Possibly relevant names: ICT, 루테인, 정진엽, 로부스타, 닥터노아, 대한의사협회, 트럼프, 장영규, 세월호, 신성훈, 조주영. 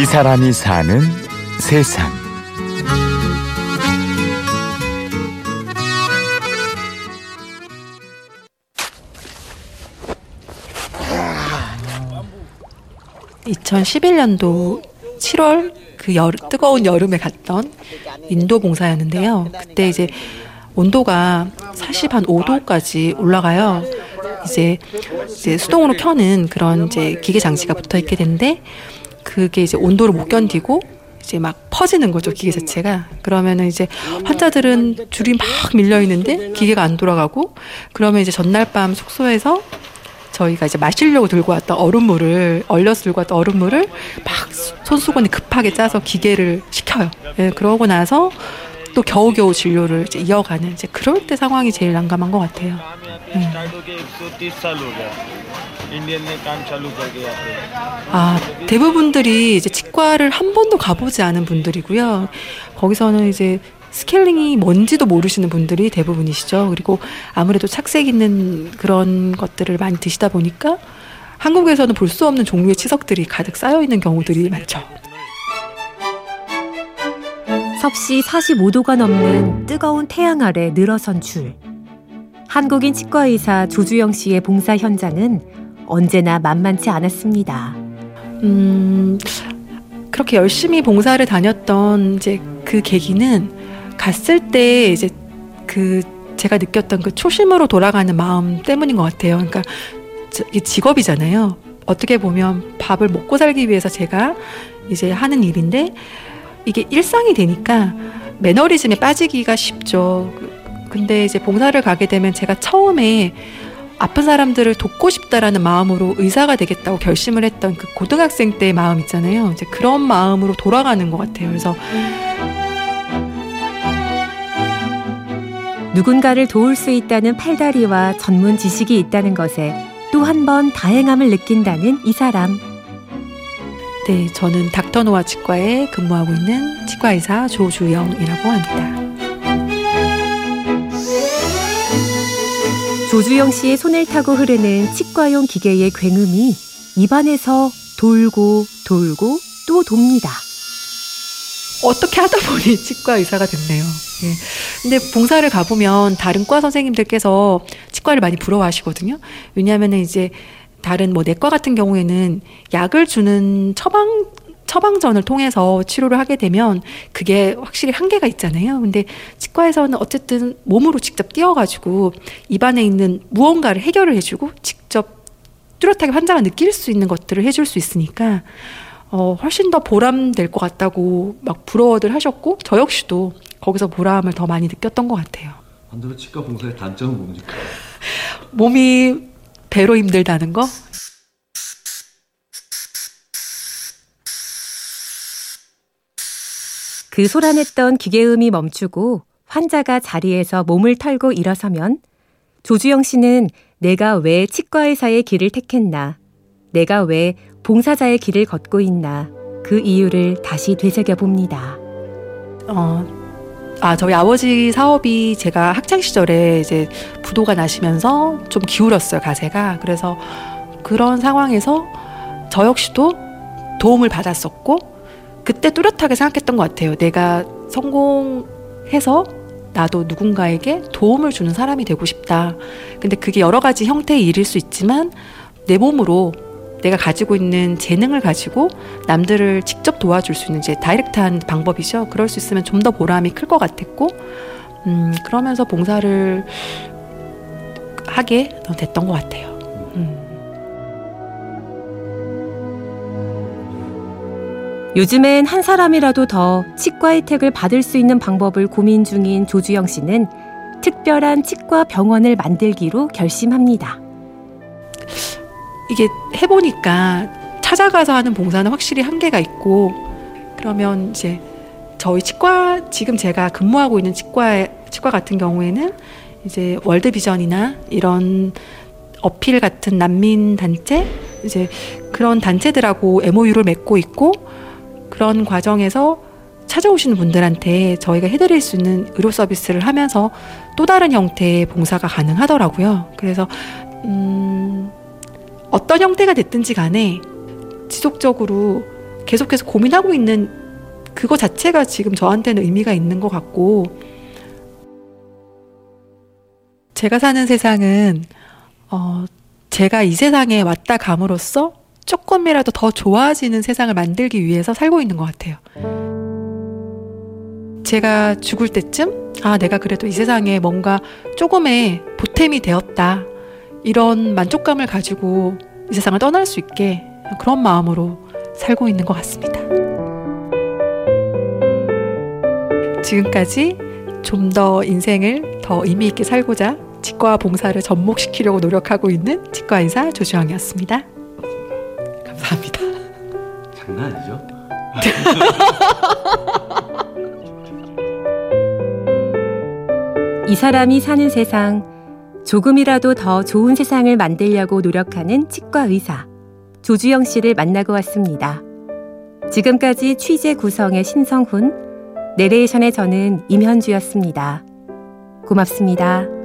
이 사람이 사는 세상. 아, 2011년도 7월 뜨거운 여름에 갔던 인도 봉사였는데요. 그때 이제 온도가 40한 5도까지 올라가요. 이제 수동으로 켜는 그런 이제 기계 장치가 붙어 있게 되는데 그게 이제 온도를 못 견디고 이제 막 퍼지는 거죠, 기계 자체가. 그러면은 이제 환자들은 줄이 막 밀려 있는데 기계가 안 돌아가고, 그러면 이제 전날 밤 숙소에서 저희가 이제 마시려고 들고 왔던 얼음물을, 얼려서 들고 왔던 얼음물을 막 손수건이 급하게 짜서 기계를 식혀요. 예, 그러고 나서 또 겨우겨우 진료를 이제 이어가는 이제 그럴 때 상황이 제일 난감한 것 같아요. 아, 대부분들이 이제 치과를 한 번도 가보지 않은 분들이고요. 거기서는 이제 스케일링이 뭔지도 모르시는 분들이 대부분이시죠. 그리고 아무래도 착색 있는 그런 것들을 많이 드시다 보니까 한국에서는 볼 수 없는 종류의 치석들이 가득 쌓여 있는 경우들이 많죠. 섭씨 45도가 넘는 뜨거운 태양 아래 늘어선 줄. 한국인 치과의사 조주영 씨의 봉사 현장은 언제나 만만치 않았습니다. 그렇게 열심히 봉사를 다녔던 이제 그 계기는, 갔을 때 이제 그 제가 느꼈던 그 초심으로 돌아가는 마음 때문인 것 같아요. 그러니까 이게 직업이잖아요. 어떻게 보면 밥을 먹고 살기 위해서 제가 이제 하는 일인데, 이게 일상이 되니까 매너리즘에 빠지기가 쉽죠. 근데 이제 봉사를 가게 되면 제가 처음에 아픈 사람들을 돕고 싶다라는 마음으로 의사가 되겠다고 결심을 했던 그 고등학생 때의 마음 있잖아요. 이제 그런 마음으로 돌아가는 것 같아요. 그래서 누군가를 도울 수 있다는 팔다리와 전문 지식이 있다는 것에 또 한 번 다행함을 느낀다는 이 사람. 네, 저는 닥터노아 치과에 근무하고 있는 치과의사 조주영이라고 합니다. 조주영 씨의 손을 타고 흐르는 치과용 기계의 굉음이 입안에서 돌고 돌고 또 돕니다. 어떻게 하다 보니 치과의사가 됐네요. 예. 근데 봉사를 가보면 다른 과 선생님들께서 치과를 많이 부러워하시거든요. 왜냐하면은 이제 다른 뭐 내과 같은 경우에는 약을 주는 처방전을 통해서 치료를 하게 되면 그게 확실히 한계가 있잖아요. 근데 치과에서는 어쨌든 몸으로 직접 뛰어가지고 입안에 있는 무언가를 해결을 해주고 직접 뚜렷하게 환자가 느낄 수 있는 것들을 해줄 수 있으니까 훨씬 더 보람될 것 같다고 막 부러워들 하셨고, 저 역시도 거기서 보람을 더 많이 느꼈던 것 같아요. 반대로 치과 봉사의 단점은 뭡니까? 몸이 배로 힘들다는 거? 그 소란했던 기계음이 멈추고 환자가 자리에서 몸을 털고 일어서면 조주영 씨는 내가 왜 치과의사의 길을 택했나, 내가 왜 봉사자의 길을 걷고 있나, 그 이유를 다시 되새겨봅니다. 저희 아버지 사업이 제가 학창 시절에 이제 부도가 나시면서 좀 기울었어요, 가세가. 그래서 그런 상황에서 저 역시도 도움을 받았었고, 그때 뚜렷하게 생각했던 것 같아요. 내가 성공해서 나도 누군가에게 도움을 주는 사람이 되고 싶다. 근데 그게 여러 가지 형태의 일일 수 있지만 내 몸으로 내가 가지고 있는 재능을 가지고 남들을 직접 도와줄 수 있는 이제 다이렉트한 방법이죠. 그럴 수 있으면 좀 더 보람이 클 것 같았고, 그러면서 봉사를 하게 됐던 것 같아요. 요즘엔 한 사람이라도 더 치과 혜택을 받을 수 있는 방법을 고민 중인 조주영 씨는 특별한 치과 병원을 만들기로 결심합니다. 이게 해보니까 찾아가서 하는 봉사는 확실히 한계가 있고, 그러면 이제 저희 치과, 지금 제가 근무하고 있는 치과 같은 경우에는 이제 월드비전이나 이런 어필 같은 난민 단체, 이제 그런 단체들하고 MOU를 맺고 있고, 그런 과정에서 찾아오시는 분들한테 저희가 해드릴 수 있는 의료 서비스를 하면서 또 다른 형태의 봉사가 가능하더라고요. 그래서 어떤 형태가 됐든지 간에 지속적으로 계속해서 고민하고 있는 그거 자체가 지금 저한테는 의미가 있는 것 같고, 제가 사는 세상은 제가 이 세상에 왔다 감으로써 조금이라도 더 좋아지는 세상을 만들기 위해서 살고 있는 것 같아요. 제가 죽을 때쯤 내가 그래도 이 세상에 뭔가 조금의 보탬이 되었다, 이런 만족감을 가지고 이 세상을 떠날 수 있게 그런 마음으로 살고 있는 것 같습니다. 지금까지 좀 더 인생을 더 의미 있게 살고자 치과 봉사를 접목시키려고 노력하고 있는 치과 의사 조주영이었습니다. 감사합니다. 장난 아니죠? 이 사람이 사는 세상, 조금이라도 더 좋은 세상을 만들려고 노력하는 치과 의사 조주영 씨를 만나고 왔습니다. 지금까지 취재 구성의 신성훈, 내레이션의 저는 임현주였습니다. 고맙습니다.